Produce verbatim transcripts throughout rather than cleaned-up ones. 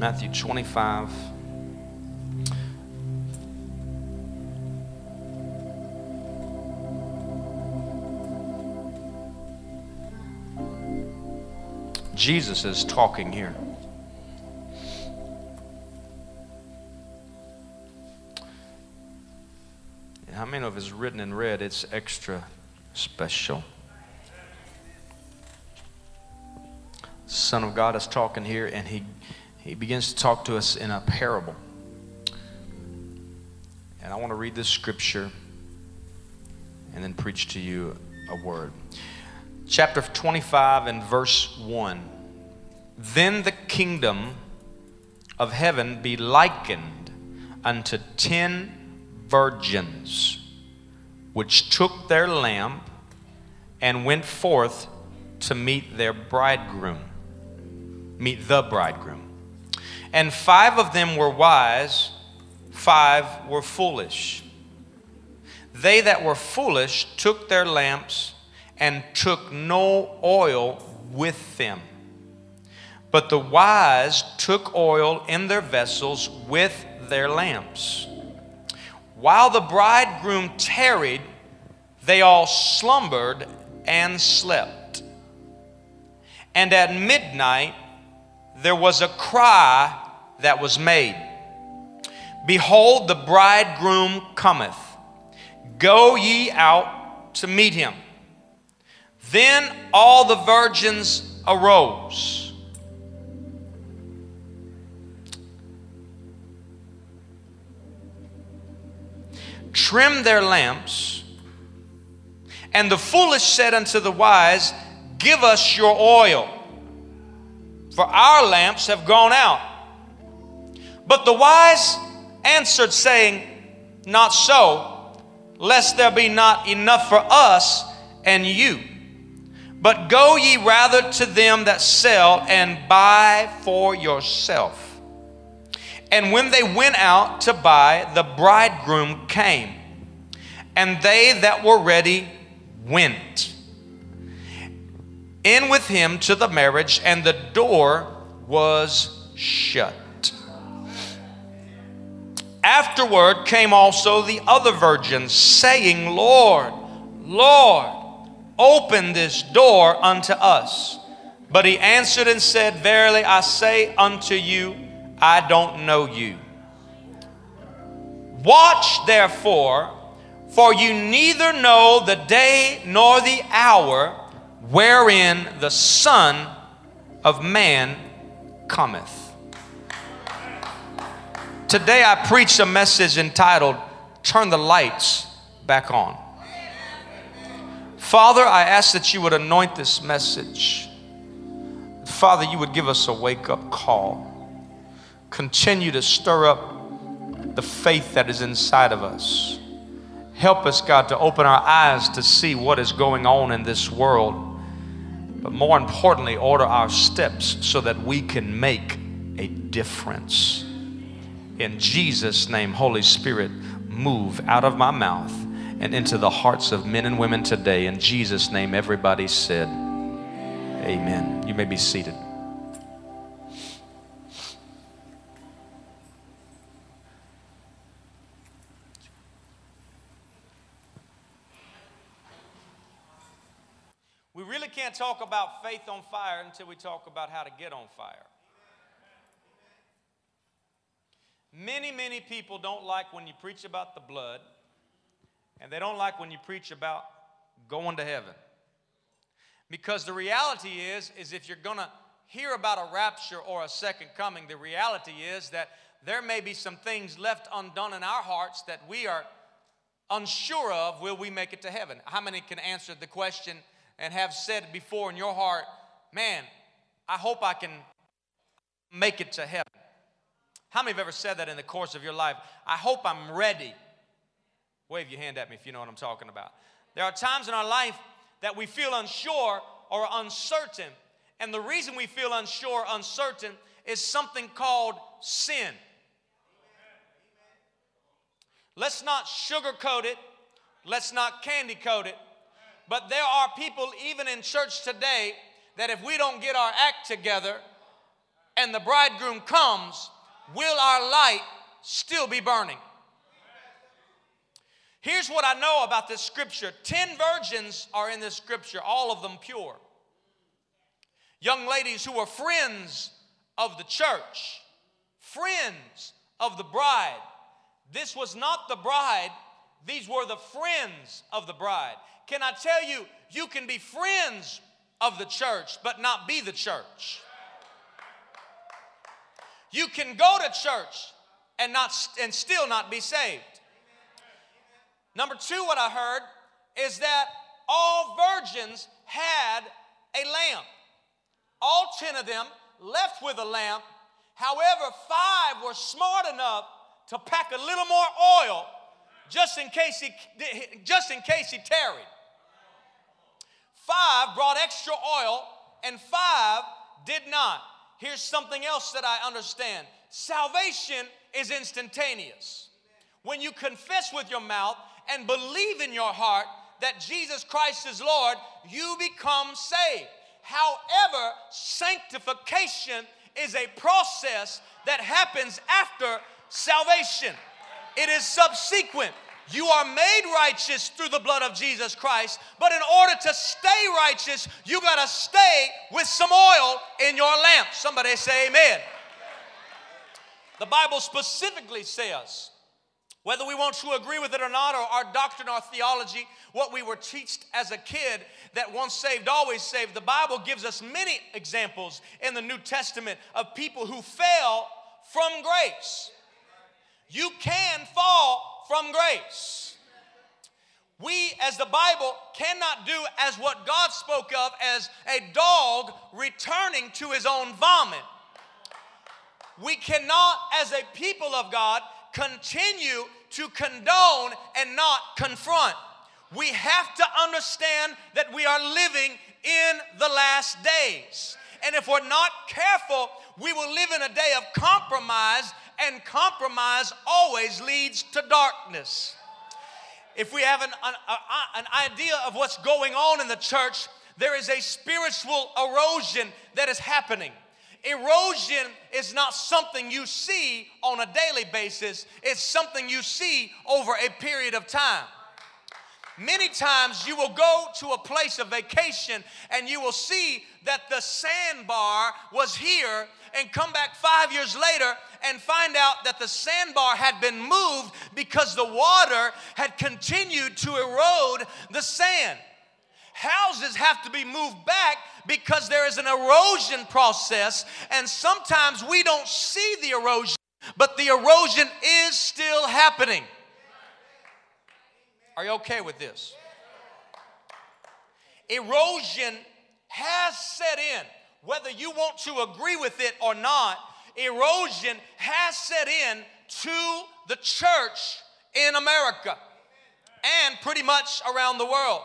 Matthew twenty-five. Jesus is talking here. How many of it's written in red? It's extra special. The Son of God is talking here, and he he begins to talk to us in a parable. And I want to read this scripture and then preach to you a word. Chapter twenty-five and verse one. Then the kingdom of heaven be likened unto ten virgins, which took their lamp and went forth to meet their bridegroom, meet the bridegroom. And five of them were wise, five were foolish. They that were foolish took their lamps and took no oil with them. But the wise took oil in their vessels with their lamps. While the bridegroom tarried, they all slumbered and slept. And at midnight there was a cry that was made, Behold, the bridegroom cometh. Go ye out to meet him. Then all the virgins arose trimmed their lamps, and the foolish said unto the wise, Give us your oil, for our lamps have gone out. But the wise answered, saying, Not so, lest there be not enough for us and you. But go ye rather to them that sell and buy for yourself. And when they went out to buy, the bridegroom came, and they that were ready went in with him to the marriage, and the door was shut. Afterward came also the other virgins, saying, Lord, Lord, open this door unto us. But he answered and said, Verily I say unto you, I don't know you. Watch therefore, for you neither know the day nor the hour wherein the Son of Man cometh. Today I preached a message entitled, Turn the Lights Back On. Father, I ask that you would anoint this message. Father, you would give us a wake-up call. Continue to stir up the faith that is inside of us. Help us, God, to open our eyes to see what is going on in this world. But more importantly, order our steps so that we can make a difference. In Jesus' name, Holy Spirit, move out of my mouth and into the hearts of men and women today. In Jesus' name, everybody said, Amen. You may be seated. We really can't talk about faith on fire until we talk about how to get on fire. Many, many people don't like when you preach about the blood, and they don't like when you preach about going to heaven. Because the reality is, is if you're going to hear about a rapture or a second coming, the reality is that there may be some things left undone in our hearts that we are unsure of, will we make it to heaven? How many can answer the question and have said before in your heart, man, I hope I can make it to heaven? How many have ever said that in the course of your life? I hope I'm ready. Wave your hand at me if you know what I'm talking about. There are times in our life that we feel unsure or uncertain. And the reason we feel unsure, uncertain, is something called sin. Amen. Let's not sugarcoat it. Let's not candy coat it. But there are people even in church today that if we don't get our act together and the bridegroom comes, will our light still be burning? Here's what I know about this scripture. Ten virgins are in this scripture, all of them pure. Young ladies who were friends of the church, friends of the bride. This was not the bride. These were the friends of the bride. Can I tell you, you can be friends of the church, but not be the church. You can go to church and not and still not be saved. Number two, what I heard is that all virgins had a lamp. All ten of them left with a lamp. However, five were smart enough to pack a little more oil just in case he, just in case he tarried. Five brought extra oil and five did not. Here's something else that I understand. Salvation is instantaneous. When you confess with your mouth and believe in your heart that Jesus Christ is Lord, you become saved. However, sanctification is a process that happens after salvation. It is subsequent. You are made righteous through the blood of Jesus Christ, but in order to stay righteous, you got to stay with some oil in your lamp. Somebody say amen. The Bible specifically says, whether we want to agree with it or not, or our doctrine, our theology, what we were taught as a kid, that once saved, always saved. The Bible gives us many examples in the New Testament of people who fell from grace. You can fall from grace. We, as the Bible, cannot do as what God spoke of as a dog returning to his own vomit. We cannot, as a people of God, continue to condone and not confront. We have to understand that we are living in the last days. And if we're not careful, we will live in a day of compromise, and compromise always leads to darkness. If we have an, an, an idea of what's going on in the church, there is a spiritual erosion that is happening. Erosion is not something you see on a daily basis. It's something you see over a period of time. Many times you will go to a place of vacation and you will see that the sandbar was here, and come back five years later and find out that the sandbar had been moved because the water had continued to erode the sand. Houses have to be moved back because there is an erosion process, and sometimes we don't see the erosion, but the erosion is still happening. Are you okay with this? Erosion has set in. Whether you want to agree with it or not, erosion has set in to the church in America and pretty much around the world.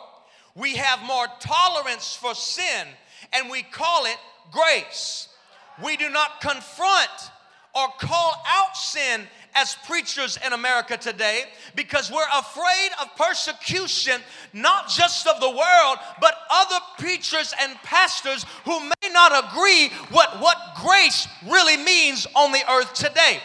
We have more tolerance for sin, and we call it grace. We do not confront or call out sin as preachers in America today because we're afraid of persecution, not just of the world, but other preachers and pastors who may not agree with what grace really means on the earth today.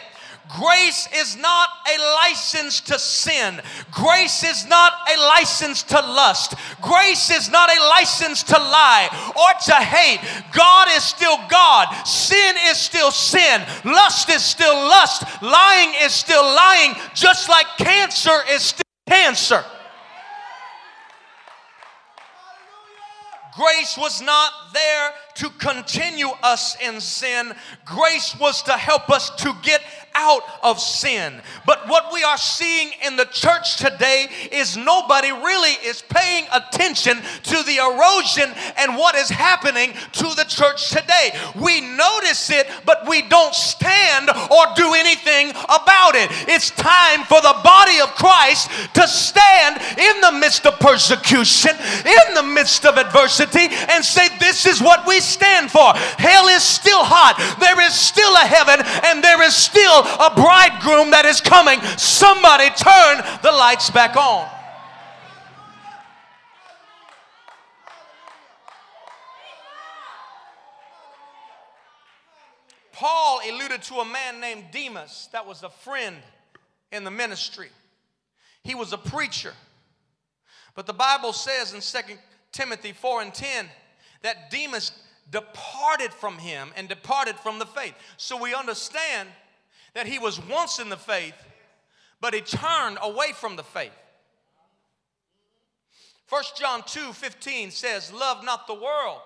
Grace is not a license to sin. Grace is not a license to lust. Grace is not a license to lie or to hate. God is still God. Sin is still sin. Lust is still lust. Lying is still lying, just like cancer is still cancer. Grace was not there to continue us in sin. Grace was to help us to get out of sin. But what we are seeing in the church today is nobody really is paying attention to the erosion and what is happening to the church today. We notice it, but we don't stand or do anything about it. It's time for the body of Christ to stand in the midst of persecution, in the midst of adversity, and say, this is what we stand for. Hell is still hot. There is still a heaven, and there is still a bridegroom that is coming. Somebody turn the lights back on. Paul alluded to a man named Demas that was a friend in the ministry. He was a preacher. But the Bible says in Second Timothy four and ten that Demas departed from him and departed from the faith. So we understand that he was once in the faith, but he turned away from the faith. First John two fifteen says, love not the world.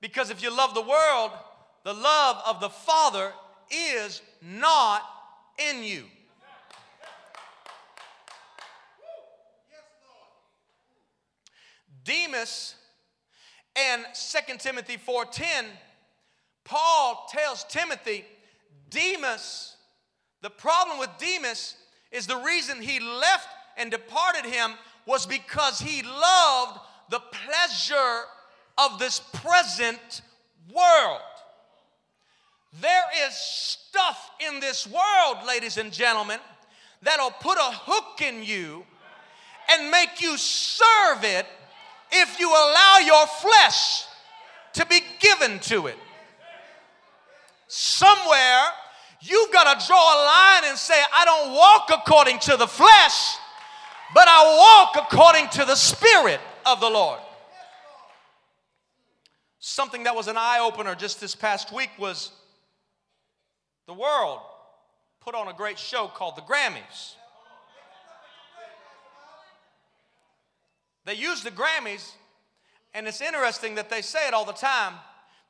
Because if you love the world, the love of the Father is not in you. Demas and Second Timothy four ten, Paul tells Timothy, Demas, the problem with Demas is the reason he left and departed him was because he loved the pleasure of this present world. There is stuff in this world, ladies and gentlemen, that'll put a hook in you and make you serve it if you allow your flesh to be given to it. Somewhere, you've got to draw a line and say, I don't walk according to the flesh, but I walk according to the Spirit of the Lord. Something that was an eye-opener just this past week was the world put on a great show called the Grammys. They use the Grammys, and it's interesting that they say it all the time,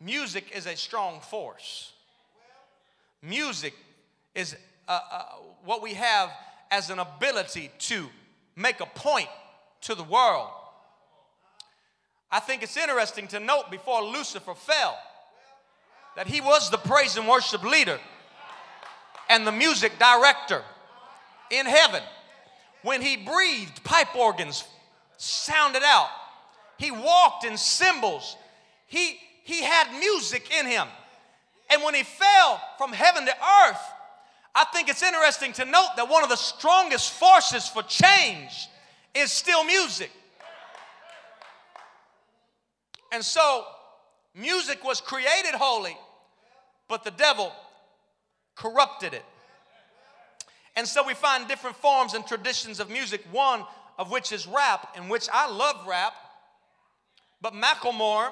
music is a strong force. Music is uh, uh, what we have as an ability to make a point to the world. I think it's interesting to note before Lucifer fell that he was the praise and worship leader and the music director in heaven. When he breathed, pipe organs sounded out. He walked in cymbals. He, he had music in him. And when he fell from heaven to earth, I think it's interesting to note that one of the strongest forces for change is still music. And so, music was created holy, but the devil corrupted it. And so we find different forms and traditions of music, one of which is rap, in which I love rap. But Macklemore,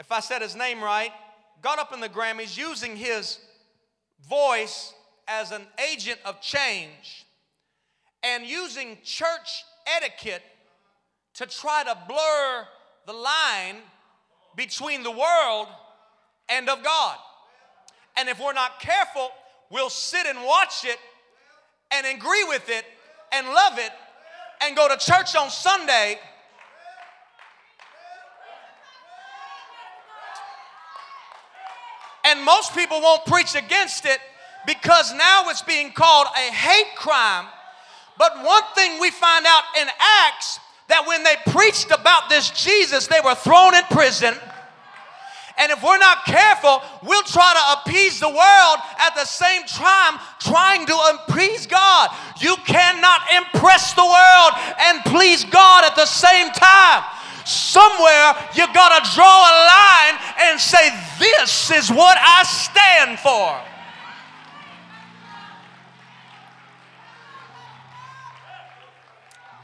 if I said his name right, got up in the Grammys using his voice as an agent of change and using church etiquette to try to blur the line between the world and of God. And if we're not careful, we'll sit and watch it and agree with it and love it and go to church on Sunday and most people won't preach against it because now it's being called a hate crime. But one thing we find out in Acts, that when they preached about this Jesus, they were thrown in prison. And if we're not careful, we'll try to appease the world at the same time trying to appease God. You cannot impress the world and please God at the same time. Somewhere you got to draw a line and say, this is what I stand for.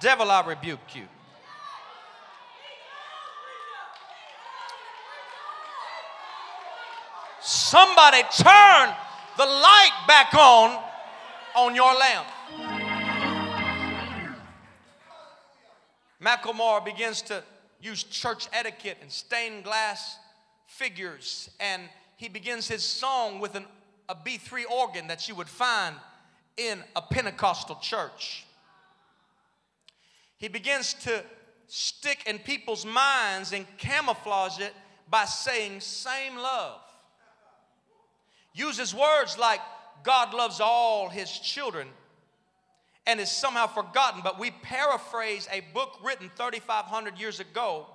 Devil, I rebuke you. Somebody turn the light back on, on your lamp. Macklemore begins to use church etiquette and stained glass figures, and he begins his song with an, a B three organ that you would find in a Pentecostal church. He begins to stick in people's minds and camouflage it by saying same love. Uses words like God loves all his children and is somehow forgotten, but we paraphrase a book written thirty-five hundred years ago.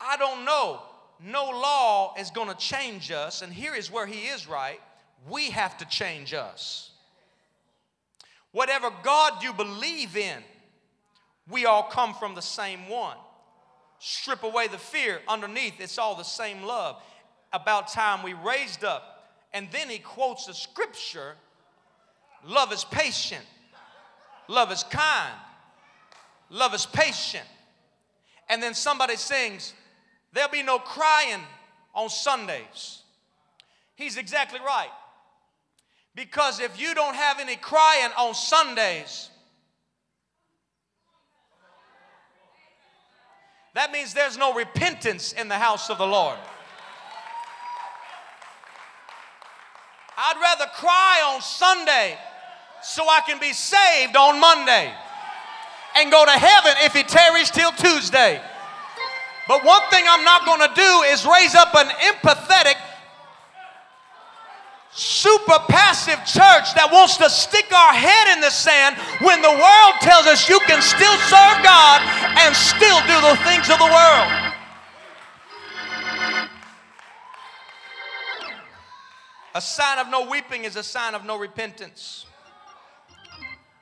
I don't know. No law is going to change us, and here is where he is right. We have to change us. Whatever God you believe in, we all come from the same one. Strip away the fear underneath. It's all the same love. about time we raised up. And then he quotes the scripture, love is patient, love is kind, love is patient. And then somebody sings, there'll be no crying on Sundays. He's exactly right. Because if you don't have any crying on Sundays, that means there's no repentance in the house of the Lord. I'd rather cry on Sunday so I can be saved on Monday and go to heaven if he tarries till Tuesday. But one thing I'm not going to do is raise up an empathetic, super passive church that wants to stick our head in the sand when the world tells us you can still serve God and still do the things of the world. A sign of no weeping is a sign of no repentance.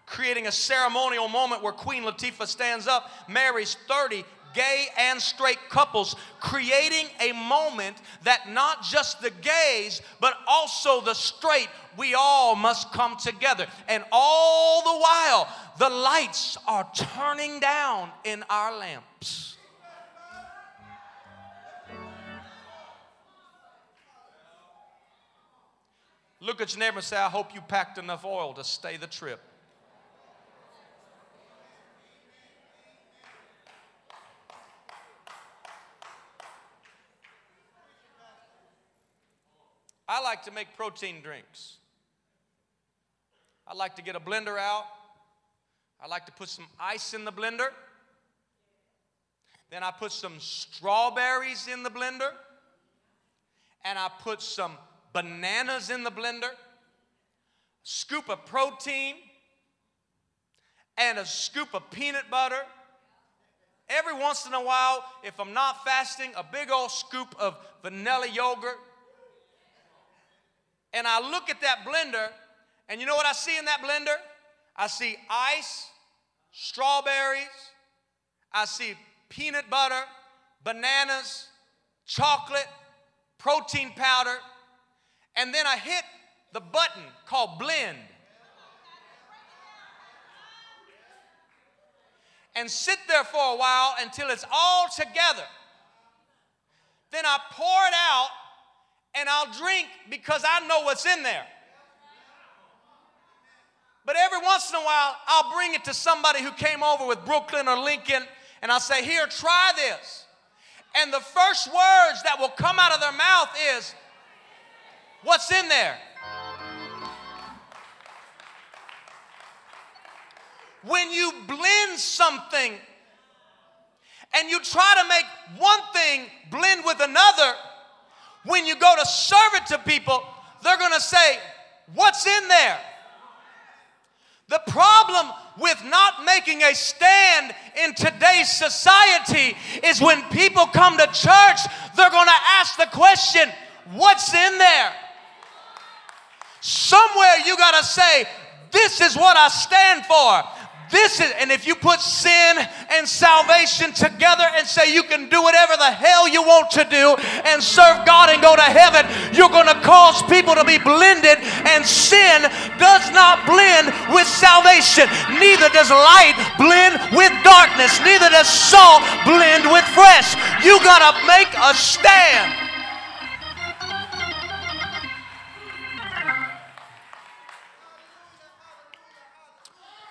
Creating a ceremonial moment where Queen Latifah stands up, marries thirty gay and straight couples, creating a moment that not just the gays, but also the straight, we all must come together. And all the while, the lights are turning down in our lamps. Look at your neighbor and say, I hope you packed enough oil to stay the trip. I like to make protein drinks. I like to get a blender out. I like to put some ice in the blender. Then I put some strawberries in the blender. And I put some bananas in the blender. Scoop of protein. And a scoop of peanut butter. Every once in a while, if I'm not fasting, a big old scoop of vanilla yogurt. And I look at that blender, and you know what I see in that blender? I see ice, strawberries, I see peanut butter, bananas, chocolate, protein powder, and then I hit the button called blend. And sit there for a while until it's all together. Then I pour it out. And I'll drink because I know what's in there. But every once in a while, I'll bring it to somebody who came over with Brooklyn or Lincoln, and I'll say, here, try this. And the first words that will come out of their mouth is, what's in there? When you blend something and you try to make one thing blend with another, when you go to serve it to people, they're going to say, what's in there? The problem with not making a stand in today's society is when people come to church, they're going to ask the question, what's in there? Somewhere you got to say, this is what I stand for. This is, and if you put sin and salvation together and say you can do whatever the hell you want to do and serve God and go to heaven, you're going to cause people to be blended, and sin does not blend with salvation. Neither does light blend with darkness. Neither does salt blend with fresh. You got to make a stand.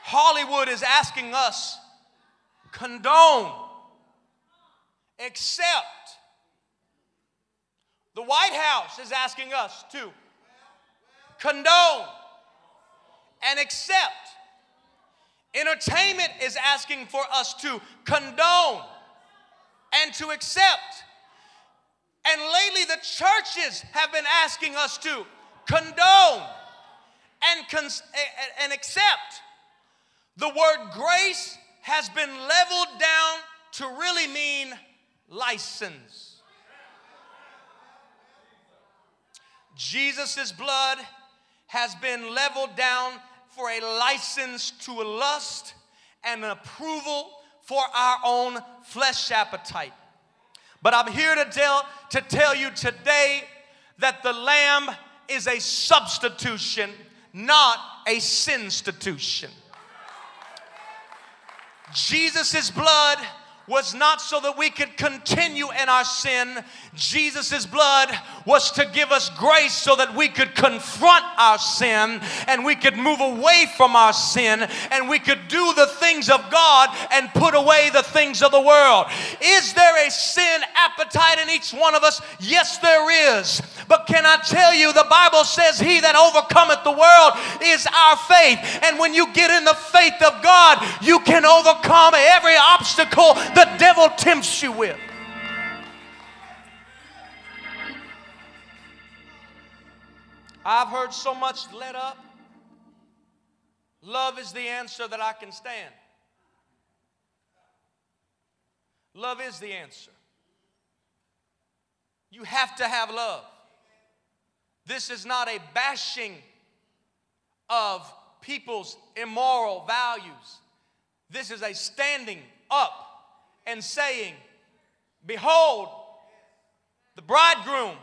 Hollywood is asking us, condone, accept. The White House is asking us to condone and accept. Entertainment is asking for us to condone and to accept. And lately the churches have been asking us to condone and, cons- and accept. The word grace has been leveled down to really mean license. Jesus' blood has been leveled down for a license to a lust and an approval for our own flesh appetite. But I'm here to tell, to tell you today that the lamb is a substitution, not a sinstitution. Jesus' blood was not so that we could continue in our sin. Jesus' blood was to give us grace so that we could confront our sin and we could move away from our sin and we could do the things of God and put away the things of the world. Is there a sin appetite in each one of us? Yes, there is. But can I tell you, the Bible says he that overcometh the world is our faith. And when you get in the faith of God, you can overcome every obstacle the devil tempts you with. I've heard so much let up. Love is the answer that I can stand. Love is the answer. You have to have love. This is not a bashing of people's immoral values. This is a standing up and saying, behold, the bridegroom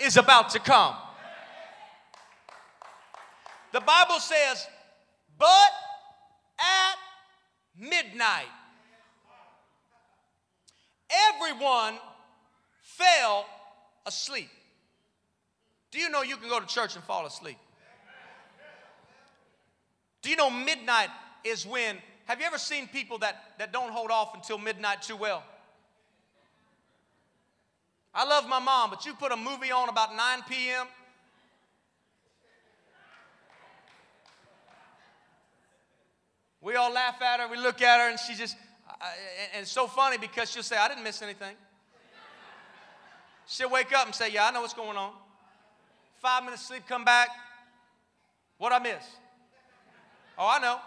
is about to come. The Bible says, but at midnight, everyone fell asleep. Do you know you can go to church and fall asleep? Do you know midnight is when, have you ever seen people that, that don't hold off until midnight too well? I love my mom, but you put a movie on about nine p.m. We all laugh at her, we look at her, and she just, and it's so funny because she'll say, I didn't miss anything. She'll wake up and say, yeah, I know what's going on. Five minutes sleep, come back. What'd I miss? Oh, I know.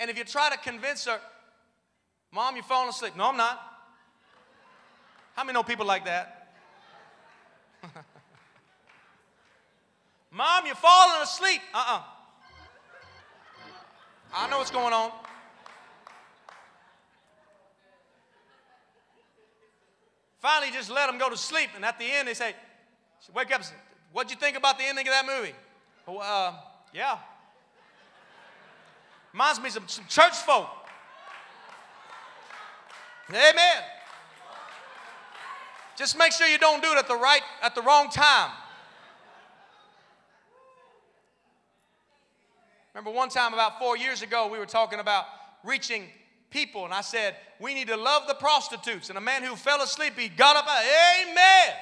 And if you try to convince her, Mom, you're falling asleep. No, I'm not. How many know people like that? Mom, you're falling asleep. Uh-uh. I know what's going on. Finally, just let them go to sleep. And at the end, they say, wake up and say, what'd you think about the ending of that movie? Oh, uh, yeah. Reminds me of some, some church folk. Amen. Just make sure you don't do it at the right, at the wrong time. Remember one time about four years ago, we were talking about reaching people, and I said, we need to love the prostitutes. And a man who fell asleep, he got up. Amen.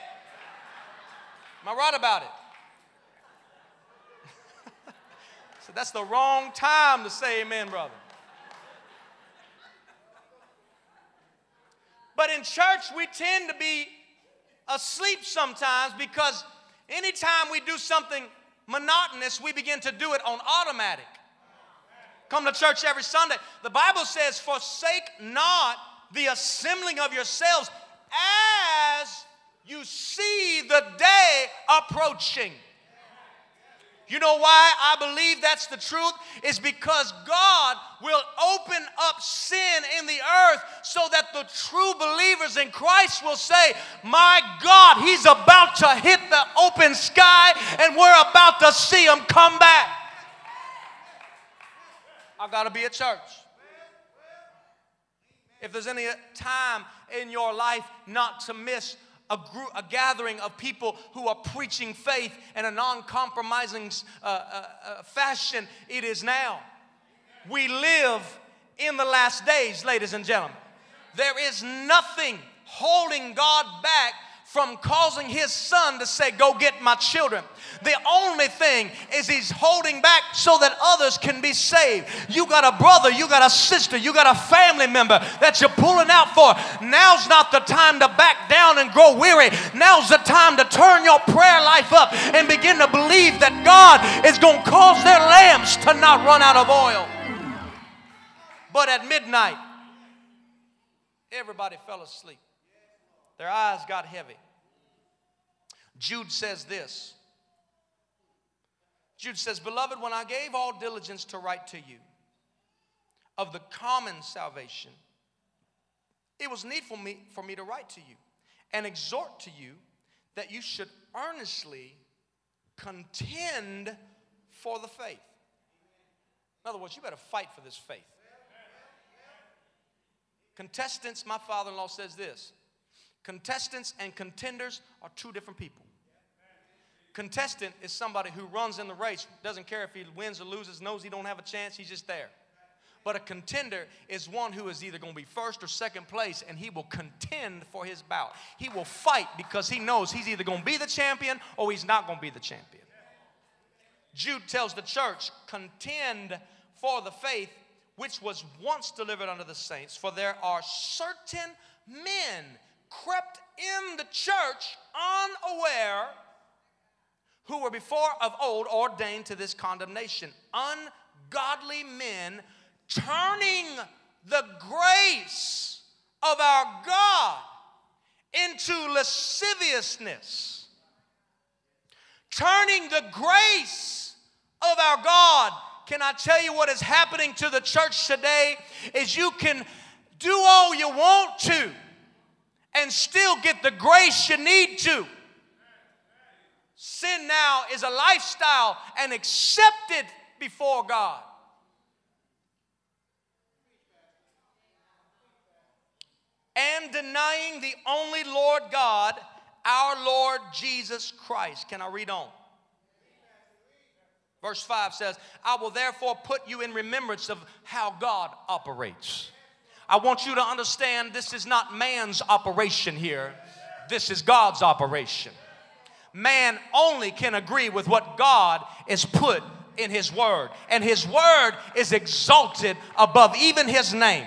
Am I right about it? So that's the wrong time to say amen, brother. But in church, we tend to be asleep sometimes because anytime we do something monotonous, we begin to do it on automatic. Come to church every Sunday. The Bible says, forsake not the assembling of yourselves as you see the day approaching. You know why I believe that's the truth? It's because God will open up sin in the earth so that the true believers in Christ will say, my God, he's about to hit the open sky and we're about to see him come back. I've got to be at church. If there's any time in your life not to miss A, group, a gathering of people who are preaching faith in a non-compromising uh, uh, uh, fashion, it is now. We live in the last days, ladies and gentlemen. There is nothing holding God back from causing his son to say, go get my children. The only thing is he's holding back so that others can be saved. You got a brother, you got a sister, you got a family member that you're pulling out for. Now's not the time to back down and grow weary. Now's the time to turn your prayer life up and begin to believe that God is going to cause their lamps to not run out of oil. But at midnight, everybody fell asleep. Their eyes got heavy. Jude says this. Jude says, beloved, when I gave all diligence to write to you of the common salvation, it was needful me, for me to write to you and exhort to you that you should earnestly contend for the faith. In other words, you better fight for this faith. Contestants, my father-in-law says this, contestants and contenders are two different people. Contestant is somebody who runs in the race, doesn't care if he wins or loses, knows he don't have a chance, he's just there. But a contender is one who is either going to be first or second place, and he will contend for his bout. He will fight because he knows he's either going to be the champion or he's not going to be the champion. Jude tells the church, contend for the faith which was once delivered unto the saints, for there are certain men crept in the church unaware, who were before of old ordained to this condemnation, ungodly men turning the grace of our God into lasciviousness, turning the grace of our God. Can I tell you what is happening to the church today is you can do all you want to and still get the grace you need to. Sin now is a lifestyle and accepted before God. And denying the only Lord God, our Lord Jesus Christ. Can I read on? Verse five says, I will therefore put you in remembrance of how God operates. I want you to understand this is not man's operation here. This is God's operation. Man only can agree with what God has put in his word. And his word is exalted above even his name.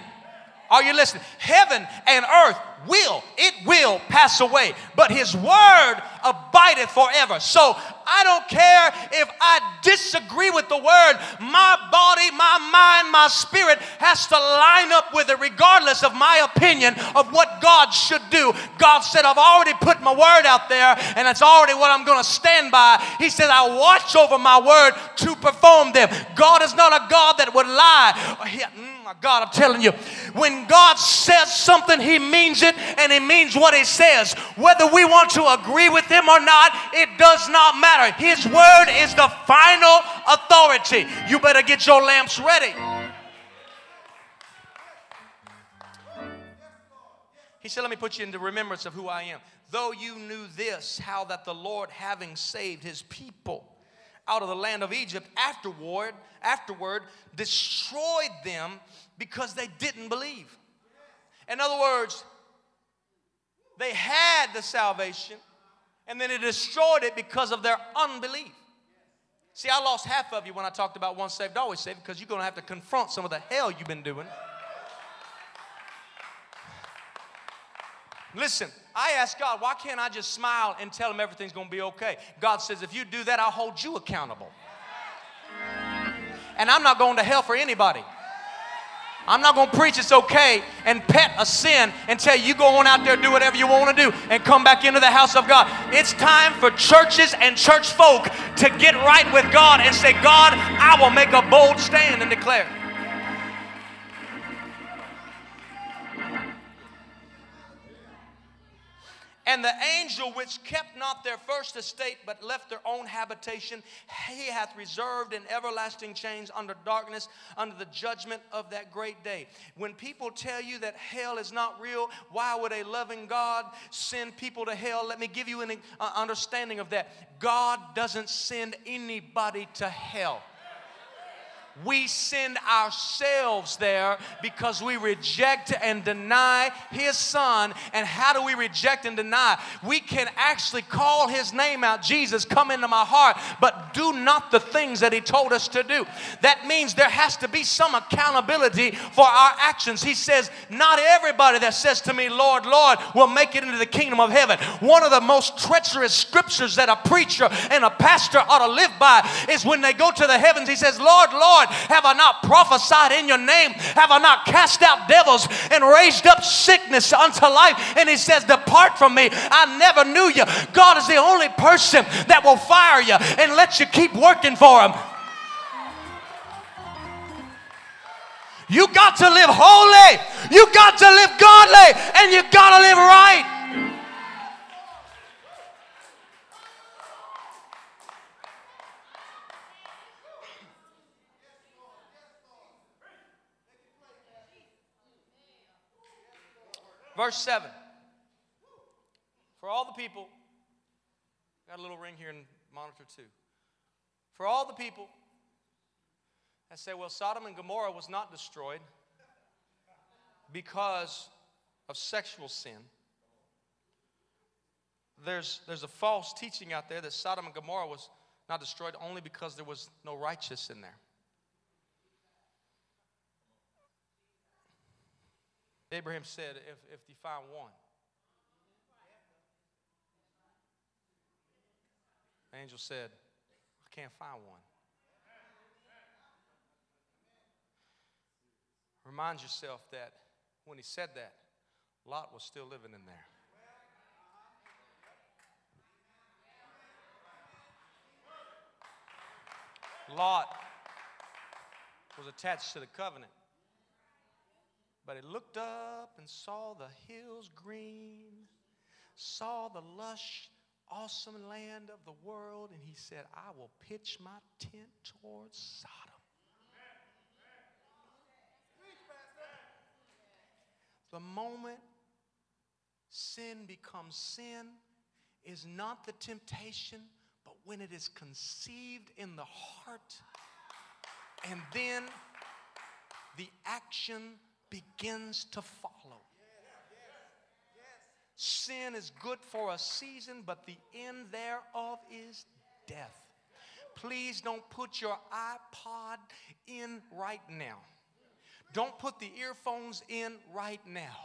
Are you listening? Heaven and earth will, it will pass away. But his word abideth forever. So I don't care if I disagree with the word. My body, my mind, my spirit has to line up with it regardless of my opinion of what God should do. God said, I've already put my word out there and that's already what I'm going to stand by. He said, I watch over my word to perform them. God is not a God that would lie. Oh my God, I'm telling you, when God says something, he means it and he means what he says. Whether we want to agree with him or not, it does not matter. His word is the final authority. You better get your lamps ready. He said, let me put you into remembrance of who I am. Though you knew this, how that the Lord, having saved his people out of the land of Egypt, afterward, afterward destroyed them because they didn't believe. In other words, they had the salvation, and then it destroyed it because of their unbelief. See, I lost half of you when I talked about once saved, always saved, because you're going to have to confront some of the hell you've been doing. Listen, I asked God, why can't I just smile and tell him everything's going to be okay? God says, if you do that, I'll hold you accountable. And I'm not going to hell for anybody. I'm not going to preach it's okay and pet a sin and tell you, you go on out there, do whatever you want to do and come back into the house of God. It's time for churches and church folk to get right with God and say, God, I will make a bold stand and declare. And the angel which kept not their first estate, but left their own habitation, he hath reserved in everlasting chains under darkness, under the judgment of that great day. When people tell you that hell is not real, why would a loving God send people to hell? Let me give you an uh, understanding of that. God doesn't send anybody to hell. We send ourselves there because we reject and deny his son. And how do we reject and deny? We can actually call his name out, Jesus, come into my heart, but do not the things that he told us to do. That means there has to be some accountability for our actions. He says, not everybody that says to me, Lord, Lord, will make it into the kingdom of heaven. One of the most treacherous scriptures that a preacher and a pastor ought to live by is when they go to the heavens, he says, Lord, Lord, have I not prophesied in your name? Have I not cast out devils and raised up sickness unto life? And he says, depart from me. I never knew you. God is the only person that will fire you and let you keep working for him. You got to live holy. You got to live godly. And you got to live right. Verse seven. For all the people, got a little ring here in monitor two. For all the people that say, well, Sodom and Gomorrah was not destroyed because of sexual sin. There's, there's a false teaching out there that Sodom and Gomorrah was not destroyed only because there was no righteous in there. Abraham said, if, if you find one. The angel said, I can't find one. Remind yourself that when he said that, Lot was still living in there. Lot was attached to the covenant. But he looked up and saw the hills green, saw the lush, awesome land of the world, and he said, I will pitch my tent towards Sodom. The moment sin becomes sin is not the temptation, but when it is conceived in the heart, and then the action begins to follow. Sin is good for a season, but the end thereof is death. Please don't put your iPod in right now. Don't put the earphones in right now.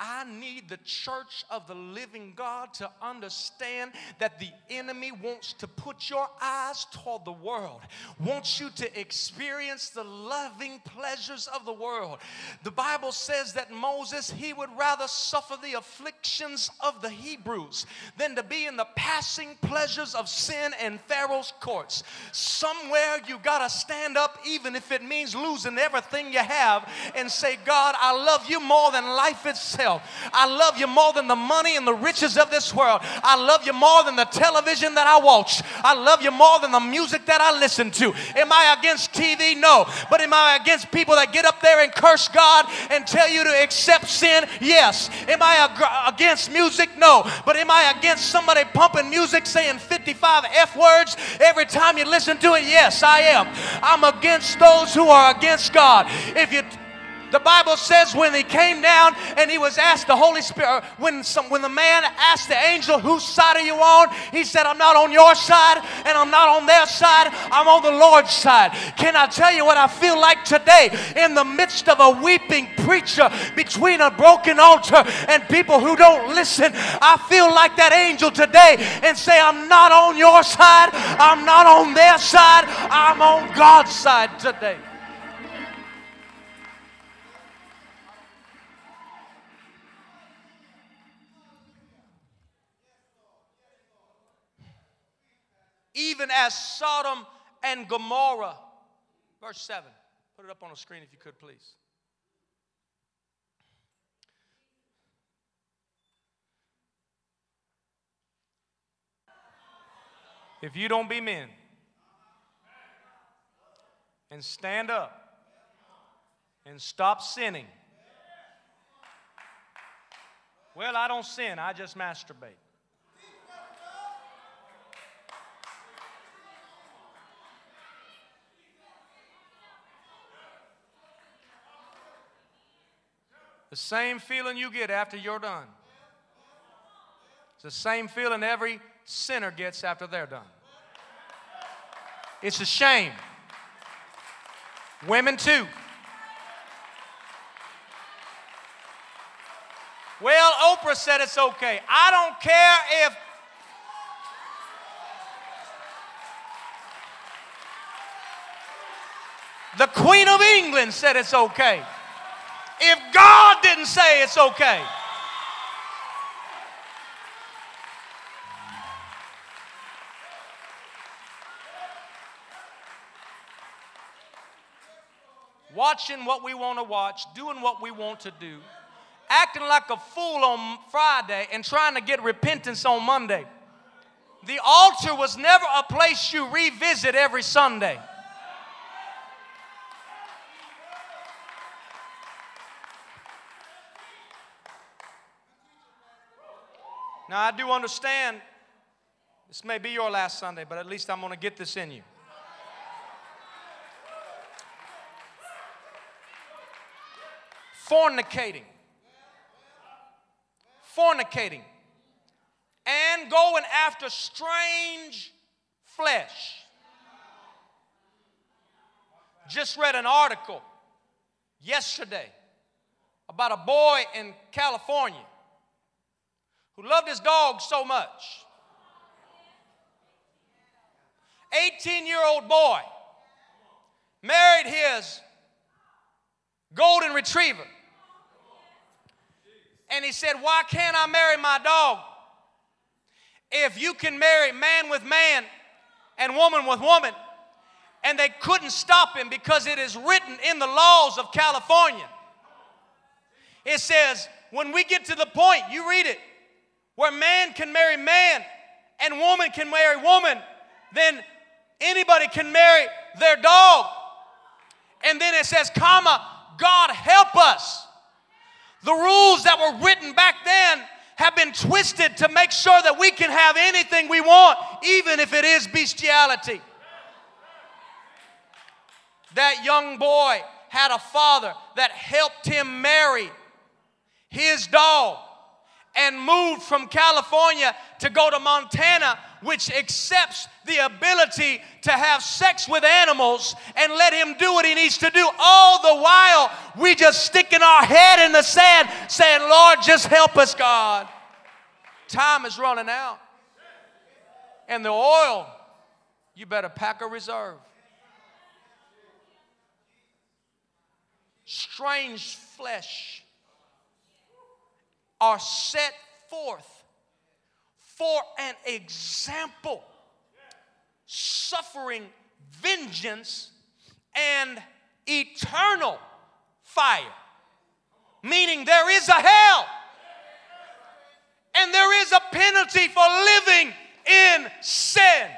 I need the church of the living God to understand that the enemy wants to put your eyes toward the world, wants you to experience the loving pleasures of the world. The Bible says that Moses, he would rather suffer the afflictions of the Hebrews than to be in the passing pleasures of sin and Pharaoh's courts. Somewhere you gotta stand up, even if it means losing everything you have, and say, God, I love you more than life itself. I love you more than the money and the riches of this world. I love you more than the television that I watch. I love you more than the music that I listen to. Am I against T V? No. But am I against people that get up there and curse God and tell you to accept sin? Yes. Am I ag- against music? No. But am I against somebody pumping music saying fifty-five F words every time you listen to it? Yes, I am. I'm against those who are against God. If you The Bible says when he came down and he was asked the Holy Spirit, when some, when the man asked the angel, whose side are you on? He said, I'm not on your side and I'm not on their side. I'm on the Lord's side. Can I tell you what I feel like today? In the midst of a weeping preacher between a broken altar and people who don't listen, I feel like that angel today and say, I'm not on your side. I'm not on their side. I'm on God's side today. Even as Sodom and Gomorrah. Verse seven. Put it up on the screen if you could, please. If you don't be men and stand up and stop sinning. Well, I don't sin. I just masturbate. The same feeling you get after you're done. It's the same feeling every sinner gets after they're done. It's a shame. Women too. Well, Oprah said it's okay. I don't care if... The Queen of England said it's okay. If God didn't say it's okay. Watching what we want to watch, doing what we want to do, acting like a fool on Friday and trying to get repentance on Monday. The altar was never a place you revisit every Sunday. Now, I do understand this may be your last Sunday, but at least I'm going to get this in you. Fornicating. Fornicating. And going after strange flesh. Just read an article yesterday about a boy in California who loved his dog so much. eighteen-year-old boy married his golden retriever. And he said, "Why can't I marry my dog? If you can marry man with man and woman with woman," and they couldn't stop him because it is written in the laws of California. It says, when we get to the point, you read it, where man can marry man and woman can marry woman, then anybody can marry their dog. And then it says, comma, God help us. The rules that were written back then have been twisted to make sure that we can have anything we want, even if it is bestiality. That young boy had a father that helped him marry his dog and moved from California to go to Montana, which accepts the ability to have sex with animals and let him do what he needs to do. All the while, we just sticking our head in the sand saying, "Lord, just help us, God." Time is running out. And the oil, you better pack a reserve. Strange flesh are set forth for an example, suffering vengeance and eternal fire, meaning there is a hell and there is a penalty for living in sin.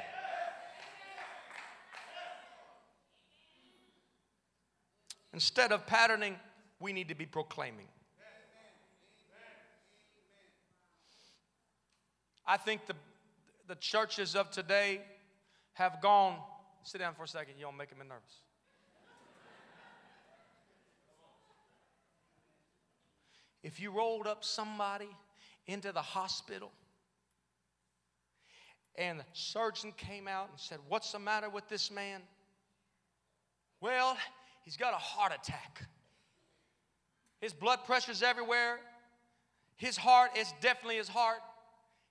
Instead of patterning, we need to be proclaiming. I think the, the churches of today have gone, sit down for a second, you don't make me nervous. If you rolled up somebody into the hospital and the surgeon came out and said, "What's the matter with this man?" "Well, he's got a heart attack. His blood pressure's everywhere. His heart is definitely his heart.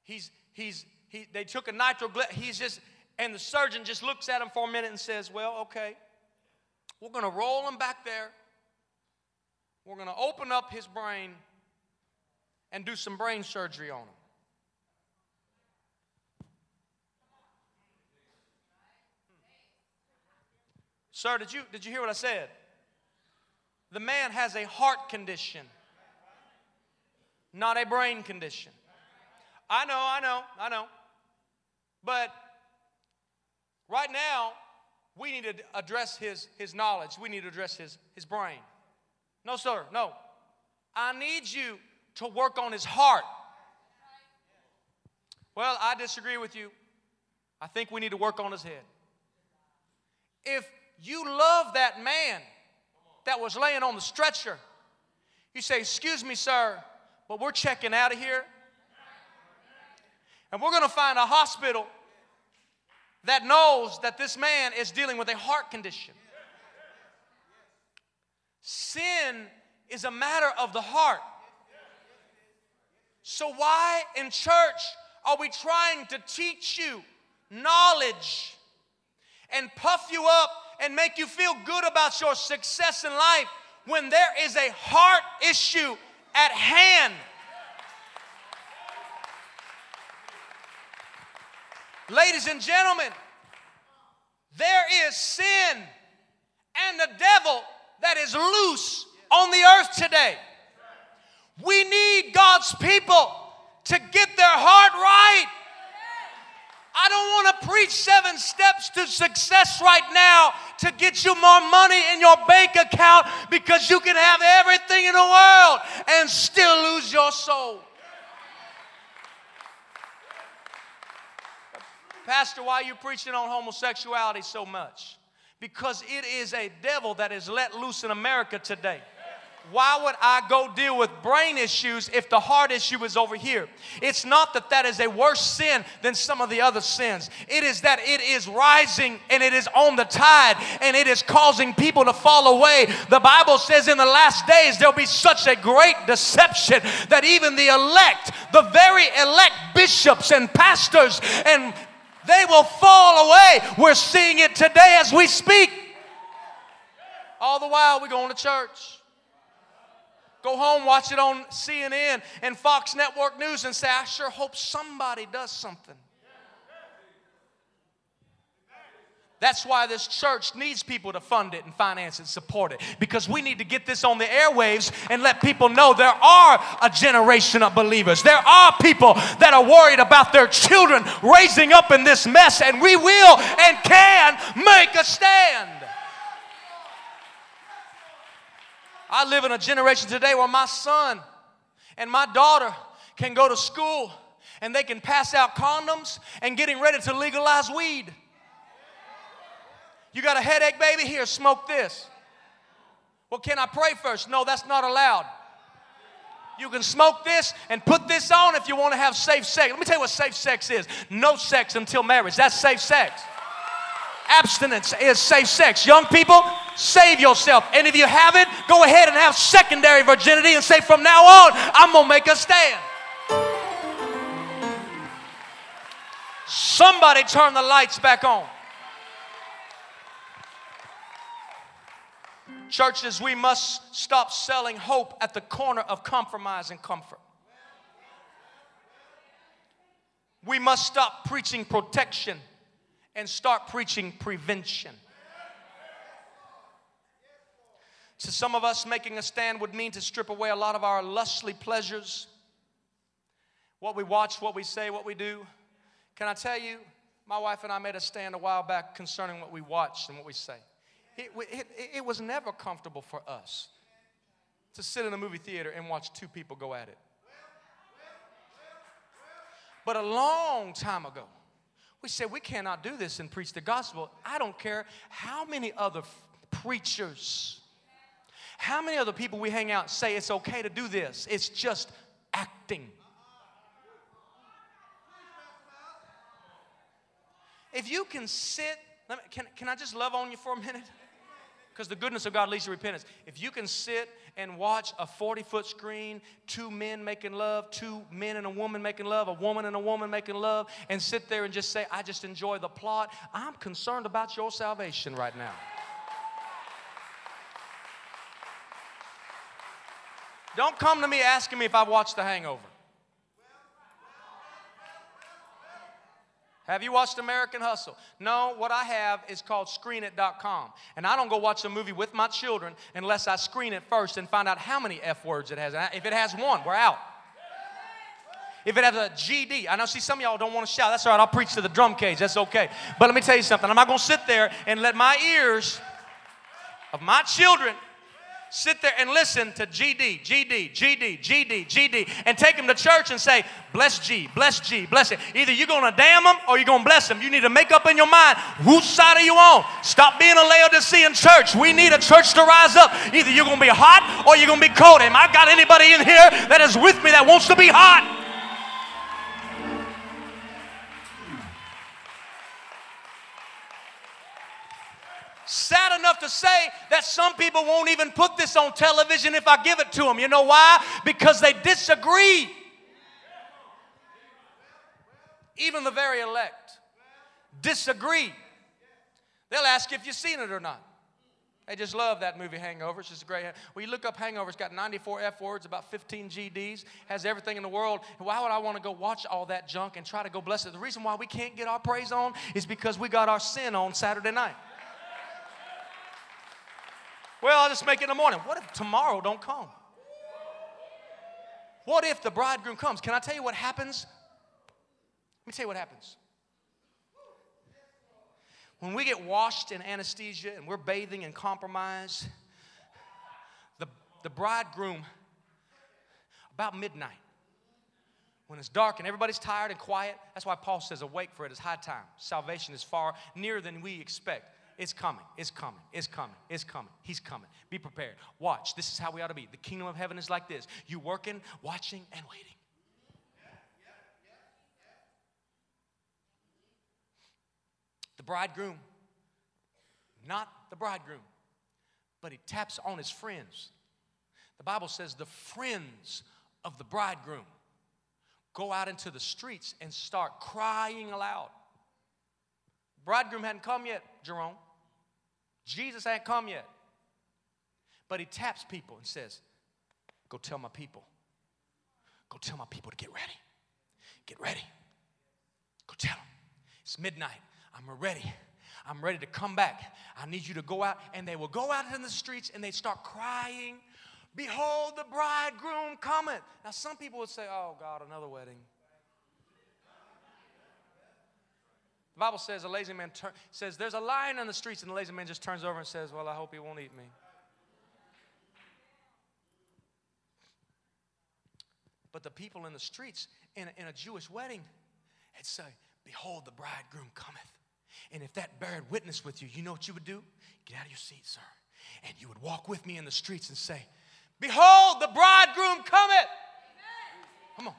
He's, he's, he, they took a nitroglycerin. He's just," and the surgeon just looks at him for a minute and says, "Well, okay, we're going to roll him back there. We're going to open up his brain and do some brain surgery on him." "Sir, did you, did you hear what I said? The man has a heart condition, not a brain condition." "I know, I know, I know. But right now, we need to address his, his knowledge. We need to address his, his brain." "No, sir, no. I need you to work on his heart." "Well, I disagree with you. I think we need to work on his head." If you love that man that was laying on the stretcher, you say, "Excuse me, sir, but we're checking out of here. And we're going to find a hospital that knows that this man is dealing with a heart condition." Sin is a matter of the heart. So why in church are we trying to teach you knowledge and puff you up and make you feel good about your success in life when there is a heart issue at hand? Ladies and gentlemen, there is sin and the devil that is loose on the earth today. We need God's people to get their heart right. I don't want to preach seven steps to success right now to get you more money in your bank account, because you can have everything in the world and still lose your soul. Pastor, why are you preaching on homosexuality so much? Because it is a devil that is let loose in America today. Why would I go deal with brain issues if the heart issue is over here? It's not that that is a worse sin than some of the other sins. It is that it is rising and it is on the tide and it is causing people to fall away. The Bible says in the last days there'll be such a great deception that even the elect, the very elect bishops and pastors, and they will fall away. We're seeing it today as we speak. All the while we're going to church. Go home, watch it on C N N and Fox Network News and say, I sure hope somebody does something. That's why this church needs people to fund it and finance and support it, because we need to get this on the airwaves and let people know there are a generation of believers. There are people that are worried about their children raising up in this mess, and we will and can make a stand. I live in a generation today where my son and my daughter can go to school and they can pass out condoms and getting ready to legalize weed. You got a headache, baby? Here, smoke this. Well, can I pray first? No, that's not allowed. You can smoke this and put this on if you want to have safe sex. Let me tell you what safe sex is. No sex until marriage. That's safe sex. Abstinence is safe sex. Young people, save yourself. And if you have it, go ahead and have secondary virginity and say, from now on, I'm going to make a stand. Somebody turn the lights back on. Churches, we must stop selling hope at the corner of compromise and comfort. We must stop preaching protection and start preaching prevention. To some of us, making a stand would mean to strip away a lot of our lustly pleasures. What we watch, what we say, what we do. Can I tell you, my wife and I made a stand a while back concerning what we watch and what we say. It, it, it was never comfortable for us to sit in a movie theater and watch two people go at it. But a long time ago, we said, we cannot do this and preach the gospel. I don't care how many other preachers, how many other people we hang out say it's okay to do this. It's just acting. If you can sit, let me, can, can I just love on you for a minute? Because the goodness of God leads to repentance. If you can sit and watch a forty-foot screen, two men making love, two men and a woman making love, a woman and a woman making love, and sit there and just say, I just enjoy the plot, I'm concerned about your salvation right now. Don't come to me asking me if I've watched The Hangover. Have you watched American Hustle? No, what I have is called Screen It dot com. And I don't go watch a movie with my children unless I screen it first and find out how many F words it has. If it has one, we're out. If it has a G D, I know, see, some of y'all don't want to shout. That's all right, I'll preach to the drum cage. That's okay. But let me tell you something. I'm not going to sit there and let my ears of my children sit there and listen to G D, G D, G D, G D, G D, and take them to church and say, bless G, bless G, bless it. Either you're going to damn them or you're going to bless them. You need to make up in your mind, whose side are you on? Stop being a Laodicean church. We need a church to rise up. Either you're going to be hot or you're going to be cold. Am I got anybody in here that is with me that wants to be hot? Sad enough to say that some people won't even put this on television if I give it to them. You know why? Because they disagree. Even the very elect disagree. They'll ask you if you've seen it or not. They just love that movie Hangover. It's just a great. Well, you look up Hangover, it's got ninety-four F words, about fifteen G Ds, has everything in the world. Why would I want to go watch all that junk and try to go bless it? The reason why we can't get our praise on is because we got our sin on Saturday night. Well, I'll just make it in the morning. What if tomorrow don't come? What if the bridegroom comes? Can I tell you what happens? Let me tell you what happens. When we get washed in anesthesia and we're bathing in compromise, the, the bridegroom, about midnight, When it's dark and everybody's tired and quiet, that's why Paul says, awake, for it is high time. Salvation is far nearer than we expect. It's coming, it's coming, it's coming, it's coming. He's coming. Be prepared. Watch. This is how we ought to be. The kingdom of heaven is like this. You working, watching, and waiting. The bridegroom, not the bridegroom, but he taps on his friends. The Bible says the friends of the bridegroom go out into the streets and start crying aloud. Bridegroom hadn't come yet, Jerome. Jesus hadn't come yet. But he taps people and says, go tell my people. Go tell my people to get ready. Get ready. Go tell them. It's midnight. I'm ready. I'm ready to come back. I need you to go out. And they will go out in the streets and they start crying, behold, the bridegroom cometh. Now, some people would say, oh, God, another wedding. The Bible says a lazy man tur- says there's a lion in the streets, and the lazy man just turns over and says, well, I hope he won't eat me. But the people in the streets in a, in a Jewish wedding, they'd say, behold, the bridegroom cometh. And if that bared witness with you, you know what you would do? Get out of your seat, sir. And you would walk with me in the streets and say, behold, the bridegroom cometh. Amen. Come on.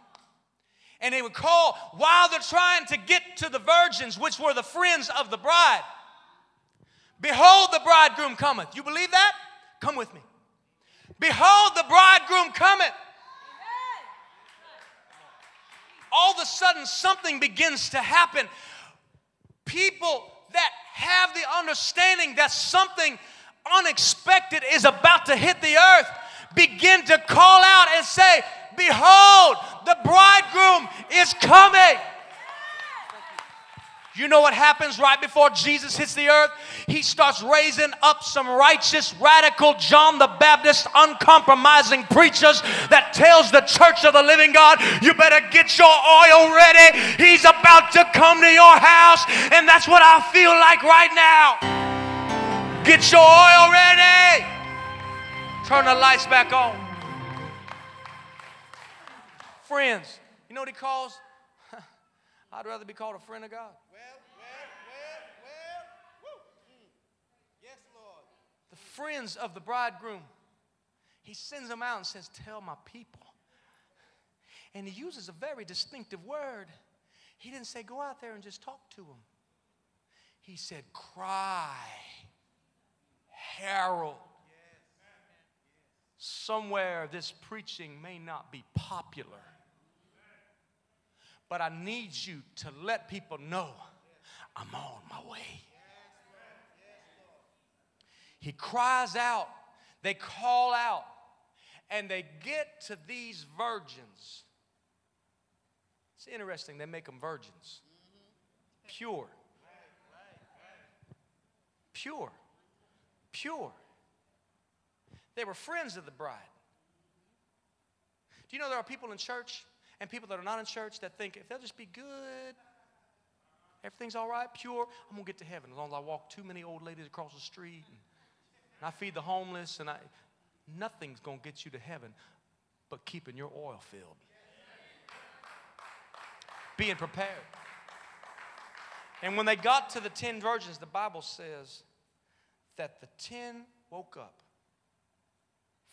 And they would call while they're trying to get to the virgins, which were the friends of the bride. Behold, the bridegroom cometh. You believe that? Come with me. Behold, the bridegroom cometh. Amen. All of a sudden, something begins to happen. People that have the understanding that something unexpected is about to hit the earth begin to call out and say, behold, the bridegroom is coming. You know what happens right before Jesus hits the earth? He starts raising up some righteous, radical, John the Baptist, uncompromising preachers that tells the church of the living God, you better get your oil ready. He's about to come to your house. And that's what I feel like right now. Get your oil ready. Turn the lights back on. Friends, you know what he calls? I'd rather be called a friend of God. Friends of the bridegroom, he sends them out and says, tell my people. And he uses a very distinctive word. He didn't say, go out there and just talk to them. He said, cry, herald. Somewhere this preaching may not be popular, but I need you to let people know I'm on my way. He cries out, they call out, and they get to these virgins. It's interesting, they make them virgins. Pure. Pure. Pure. They were friends of the bride. Do you know there are people in church and people that are not in church that think if they'll just be good, everything's all right, pure, I'm going to get to heaven as long as I walk too many old ladies across the street and And I feed the homeless, and I, nothing's going to get you to heaven but keeping your oil filled. Being prepared. And when they got to the ten virgins, the Bible says that the ten woke up.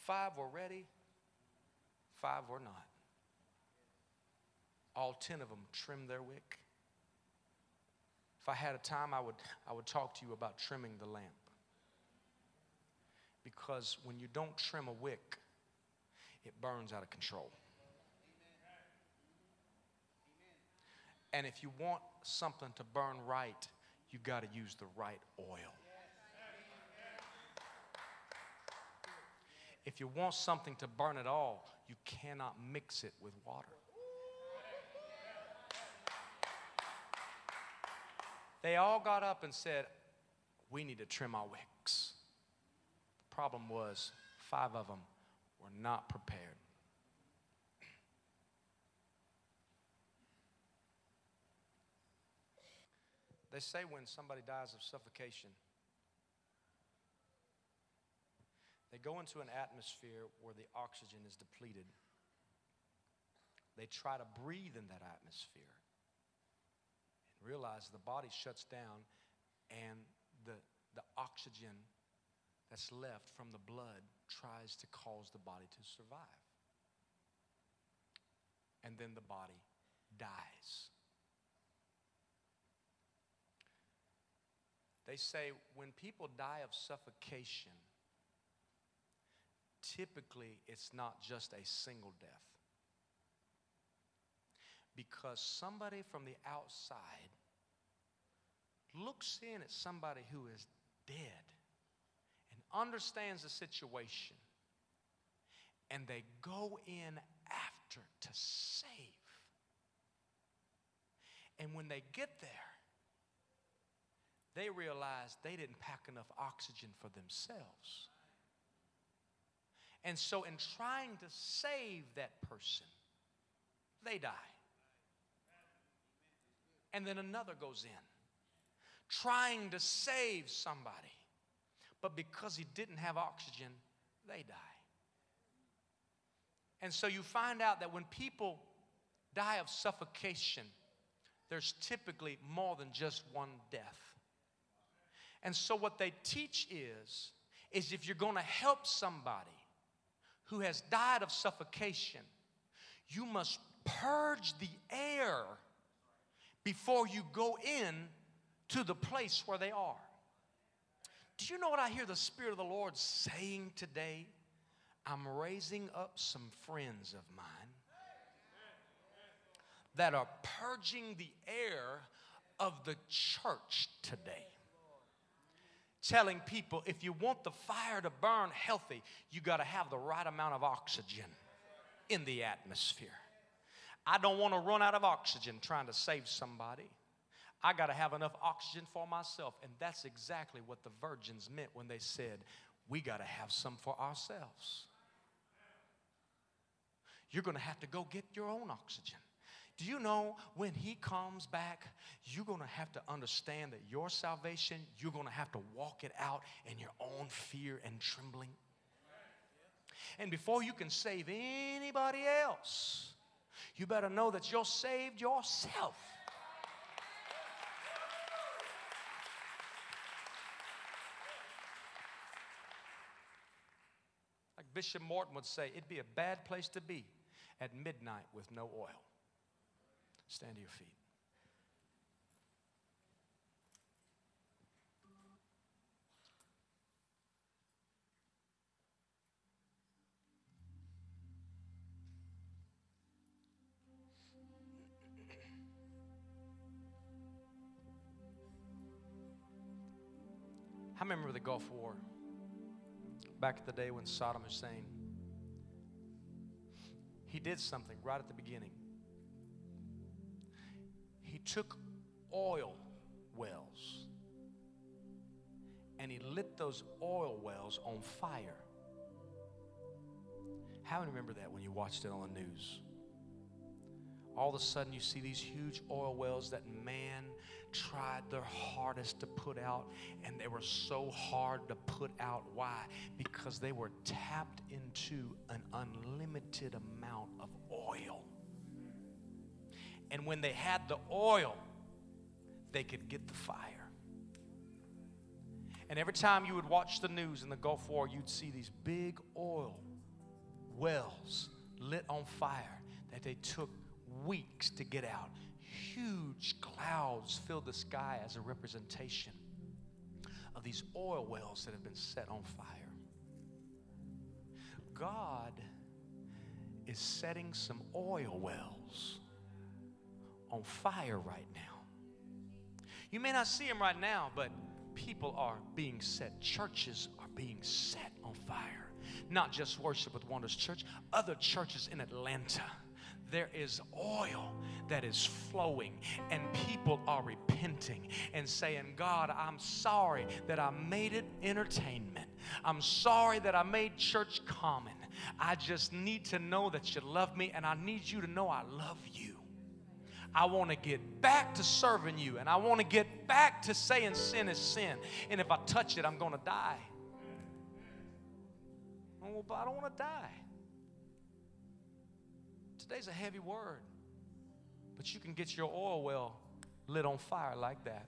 Five were ready, five were not. All ten of them trimmed their wick. If I had a time, I would, I would talk to you about trimming the lamp. Because when you don't trim a wick, it burns out of control. And if you want something to burn right, you got to use the right oil. If you want something to burn at all, you cannot mix it with water. They all got up and said, we need to trim our wicks. Problem was, five of them were not prepared. They say when somebody dies of suffocation, they go into an atmosphere where the oxygen is depleted. They They try to breathe in that atmosphere and realize the body shuts down, and the, the oxygen that's left from the blood tries to cause the body to survive. And then the body dies. They say when people die of suffocation, typically it's not just a single death. Because somebody from the outside looks in at somebody who is dead and understands the situation, and they go in after to save. And when they get there, they realize they didn't pack enough oxygen for themselves. And so in trying to save that person, they die. And then another goes in, trying to save somebody. But because he didn't have oxygen, they die. And so you find out that when people die of suffocation, there's typically more than just one death. And so what they teach is, is if you're going to help somebody who has died of suffocation, you must purge the air before you go in to the place where they are. Do you know what I hear the Spirit of the Lord saying today? I'm raising up some friends of mine that are purging the air of the church today. Telling people, if you want the fire to burn healthy, you got to have the right amount of oxygen in the atmosphere. I don't want to run out of oxygen trying to save somebody. I got to have enough oxygen for myself. And that's exactly what the virgins meant when they said, we got to have some for ourselves. You're going to have to go get your own oxygen. Do you know when he comes back, you're going to have to understand that your salvation, you're going to have to walk it out in your own fear and trembling. And before you can save anybody else, you better know that you're saved yourself. Like Bishop Morton would say, it'd be a bad place to be at midnight with no oil. Stand to your feet. I remember the Gulf War, back in the day when Saddam Hussein, he did something right at the beginning. He took oil wells and he lit those oil wells on fire. How many remember that when you watched it on the news? All of a sudden you see these huge oil wells that man tried their hardest to put out, and they were so hard to put out. Why? Because they were tapped into an unlimited amount of oil. And when they had the oil, they could get the fire. And every time you would watch the news in the Gulf War, you'd see these big oil wells lit on fire that they took weeks to get out. Huge clouds filled the sky as a representation of these oil wells that have been set on fire. God is setting some oil wells on fire right now. You may not see them right now, but people are being set. Churches are being set on fire. Not just Worship with Wonders Church, other churches in Atlanta. There is oil that is flowing, and people are repenting and saying, God, I'm sorry that I made it entertainment. I'm sorry that I made church common. I just need to know that you love me, and I need you to know I love you. I want to get back to serving you, and I want to get back to saying sin is sin, and if I touch it, I'm going to die. Oh, but I don't want to die. Today's a heavy word, but you can get your oil well lit on fire like that.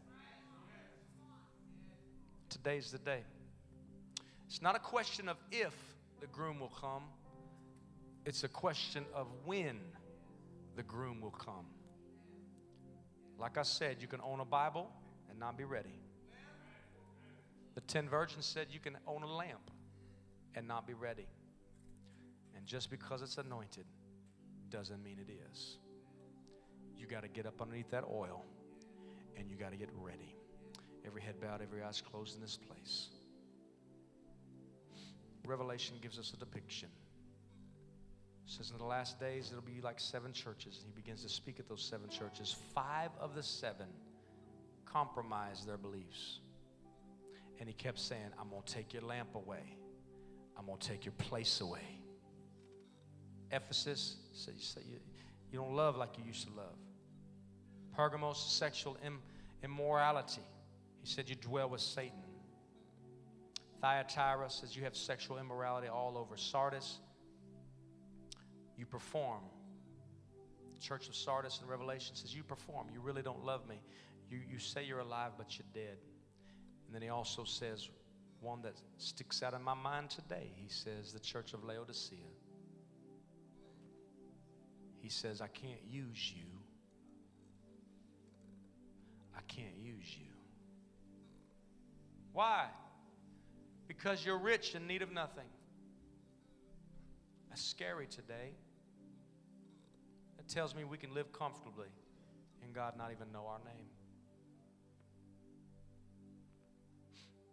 Today's the day. It's not a question of if the groom will come. It's a question of when the groom will come. Like I said, you can own a Bible and not be ready. The ten virgins said you can own a lamp and not be ready. And just because it's anointed doesn't mean it is. You got to get up underneath that oil and you got to get ready. Every head bowed, every eye closed in this place. Revelation gives us a depiction. It says in the last days it'll be like seven churches. And he begins to speak at those seven churches. Five of the seven compromised their beliefs. And he kept saying, I'm going to take your lamp away. I'm going to take your place away. Ephesus, so you, so you, you don't love like you used to love. Pergamos, sexual im- immorality. He said you dwell with Satan. Thyatira says you have sexual immorality all over. Sardis, you perform. The Church of Sardis in Revelation says you perform. You really don't love me. You, you say you're alive, but you're dead. And then he also says one that sticks out in my mind today. He says the Church of Laodicea. He says, I can't use you. I can't use you. Why? Because you're rich in need of nothing. That's scary today. That tells me we can live comfortably and God not even know our name.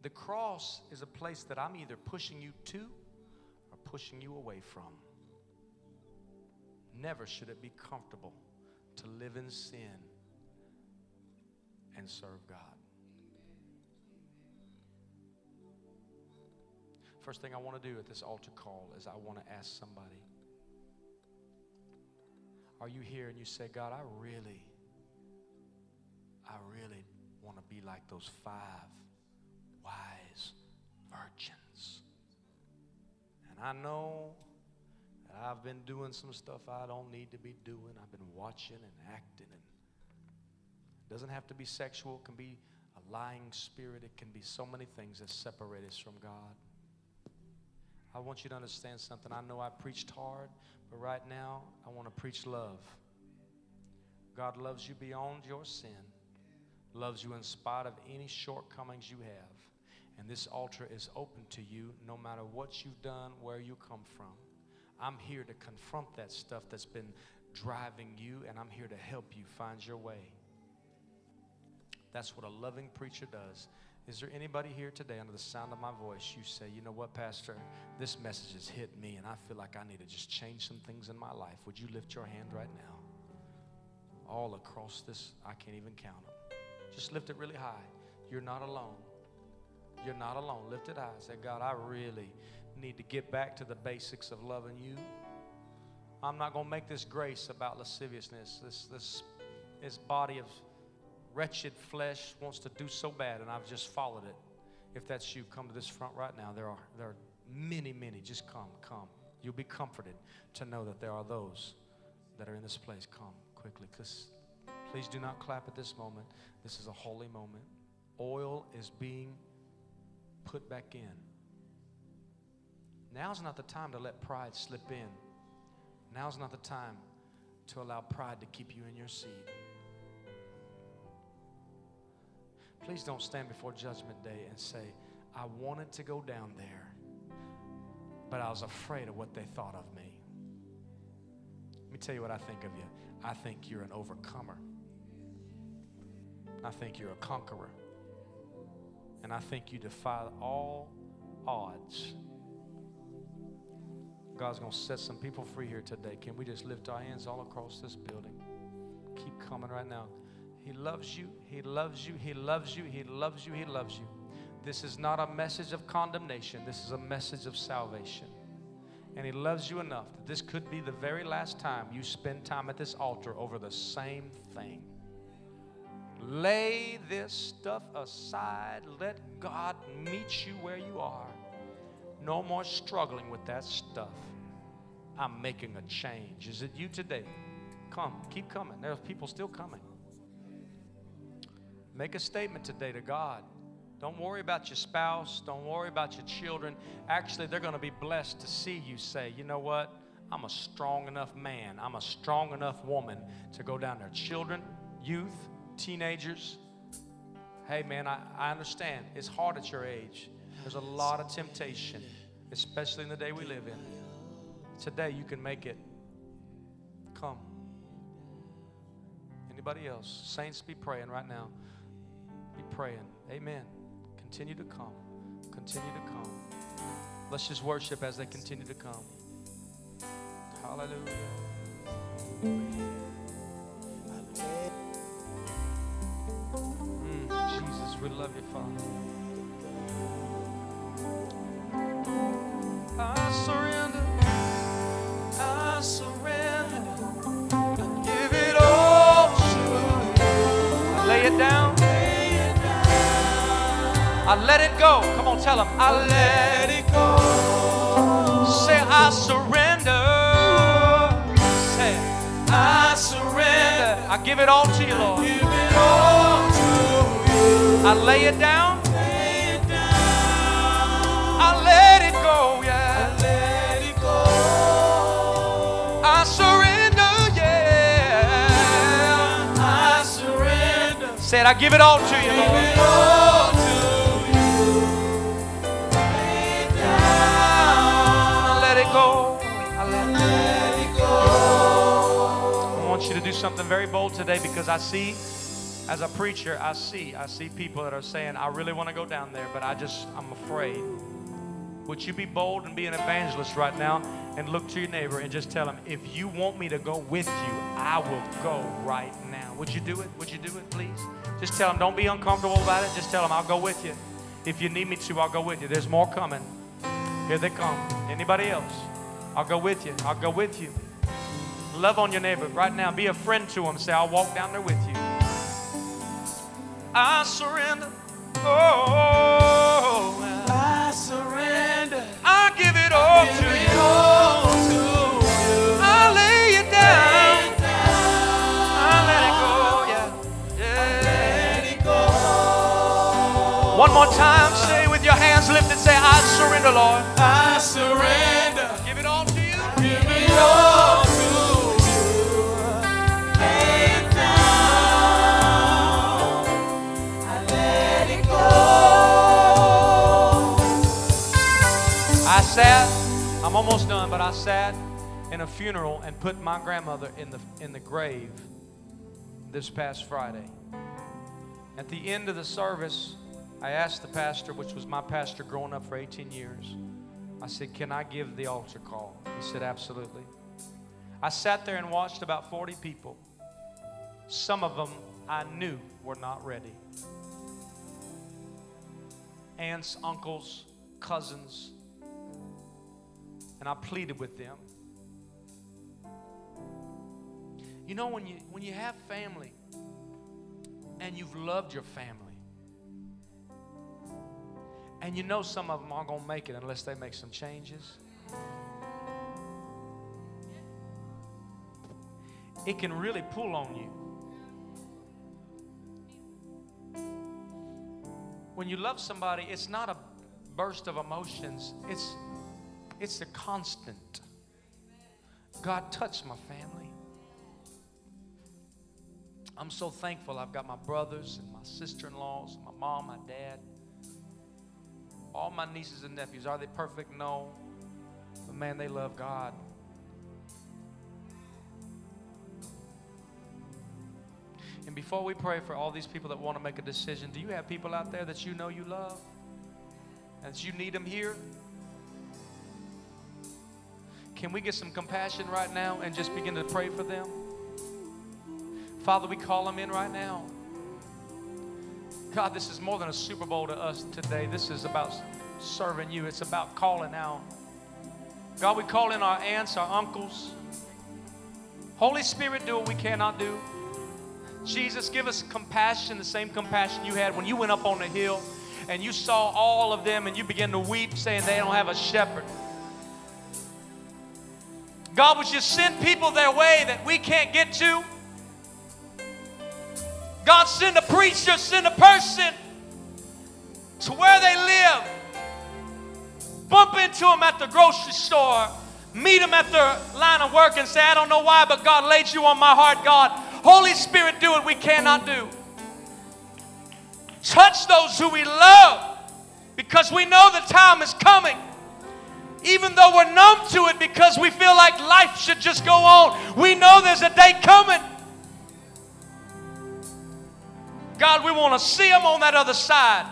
The cross is a place that I'm either pushing you to or pushing you away from. Never should it be comfortable to live in sin and serve God. First thing I want to do at this altar call is I want to ask somebody, are you here and you say, God, I really, I really want to be like those five wise virgins. And I know that I've been doing some stuff I don't need to be doing. I've been watching and acting. And it doesn't have to be sexual. It can be a lying spirit. It can be so many things that separate us from God. I want you to understand something. I know I preached hard, but right now I want to preach love. God loves you beyond your sin, loves you in spite of any shortcomings you have. And this altar is open to you no matter what you've done, where you come from. I'm here to confront that stuff that's been driving you, and I'm here to help you find your way. That's what a loving preacher does. Is there anybody here today under the sound of my voice, you say, you know what, Pastor, this message has hit me and I feel like I need to just change some things in my life. Would you lift your hand right now? All across this, I can't even count them. Just lift it really high. You're not alone. You're not alone. Lift it high. Say, God, I really need to get back to the basics of loving you. I'm not going to make this grace about lasciviousness, this, this, this body of wretched flesh wants to do so bad, and I've just followed it. If that's you, come to this front right now. There are there are many, many. Just come, come. You'll be comforted to know that there are those that are in this place. Come quickly. Please, please do not clap at this moment. This is a holy moment. Oil is being put back in. Now's not the time to let pride slip in. Now's not the time to allow pride to keep you in your seat. Please don't stand before Judgment Day and say, I wanted to go down there, but I was afraid of what they thought of me. Let me tell you what I think of you. I think you're an overcomer. I think you're a conqueror. And I think you defy all odds. God's going to set some people free here today. Can we just lift our hands all across this building? Keep coming right now. He loves you, he loves you, he loves you, he loves you, he loves you. This is not a message of condemnation. This is a message of salvation. And he loves you enough that this could be the very last time you spend time at this altar over the same thing. Lay this stuff aside. Let God meet you where you are. No more struggling with that stuff. I'm making a change. Is it you today? Come, keep coming. There's people still coming. Make a statement today to God. Don't worry about your spouse. Don't worry about your children. Actually, they're going to be blessed to see you say, you know what? I'm a strong enough man. I'm a strong enough woman to go down there. Children, youth, teenagers. Hey, man, I, I understand. It's hard at your age. There's a lot of temptation, especially in the day we live in. Today, you can make it. Come. Anybody else? Saints, be praying right now. Be praying. Amen. Continue to come. Continue to come. Let's just worship as they continue to come. Hallelujah. Mm, Jesus, we love you, Father. I surrender. I surrender. I give it all to you. I lay it down. I let it go. Come on, tell them. I let it go. Say, I surrender. Say, I surrender. I give it all to you, Lord. I give it all to you. I lay it down. Lay it down. I let it go, yeah. I let it go. I surrender, yeah. I surrender. Say it. I give it all to you, Lord. I give it all to you. You to do something very bold today, because I see, as a preacher, I see, I see people that are saying, I really want to go down there, but I just, I'm afraid. Would you be bold and be an evangelist right now and look to your neighbor and just tell him, if you want me to go with you, I will go right now. Would you do it? Would you do it, please? Just tell him, don't be uncomfortable about it. Just tell him, I'll go with you. If you need me to, I'll go with you. There's more coming. Here they come. Anybody else? I'll go with you. I'll go with you. Love on your neighbor right now. Be a friend to him. Say, I'll walk down there with you. I surrender. Oh, I surrender. I give it all give to it you. All to you. I lay it down. Lay it down. I let it go. Yeah. Yeah. I let it go. One more time. Say with your hands lifted. Say, I surrender, Lord. I surrender. Give it all to you. Give it all. Sat, I'm almost done, but I sat in a funeral and put my grandmother in the in the grave this past Friday. At the end of the service, I asked the pastor, which was my pastor growing up for eighteen years. I said, can I give the altar call? He said, absolutely. I sat there and watched about forty people. Some of them I knew were not ready. Aunts, uncles, cousins. And I pleaded with them. You know, when you when you have family and you've loved your family, and you know some of them aren't going to make it unless they make some changes, it can really pull on you. When you love somebody, it's not a burst of emotions. It's It's a constant. God touched my family. I'm so thankful I've got my brothers and my sister-in-laws, my mom, my dad, all my nieces and nephews. Are they perfect? No. But man, they love God. And before we pray for all these people that want to make a decision, do you have people out there that you know you love? And that you need them here? Can we get some compassion right now and just begin to pray for them? Father, we call them in right now. God, this is more than a Super Bowl to us today. This is about serving you. It's about calling out. God, we call in our aunts, our uncles. Holy Spirit, do what we cannot do. Jesus, give us compassion, the same compassion you had when you went up on the hill and you saw all of them and you began to weep saying they don't have a shepherd. God would just send people their way that we can't get to. God, send a preacher, send a person to where they live. Bump into them at the grocery store. Meet them at their line of work and say, I don't know why, but God laid you on my heart, God. Holy Spirit, do what we cannot do. Touch those who we love, because we know the time is coming. Even though we're numb to it because we feel like life should just go on, we know there's a day coming. God, we want to see them on that other side.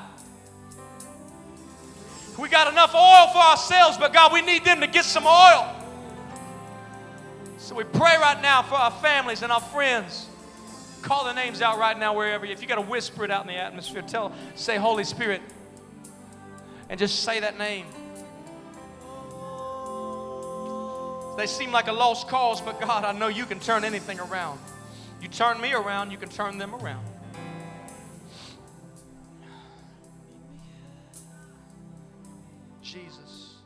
We got enough oil for ourselves, but God, we need them to get some oil. So we pray right now for our families and our friends. Call the names out right now wherever you. If you got to whisper it out in the atmosphere, tell, say Holy Spirit, and just say that name. They seem like a lost cause, but God, I know you can turn anything around. You turn me around, you can turn them around. Jesus.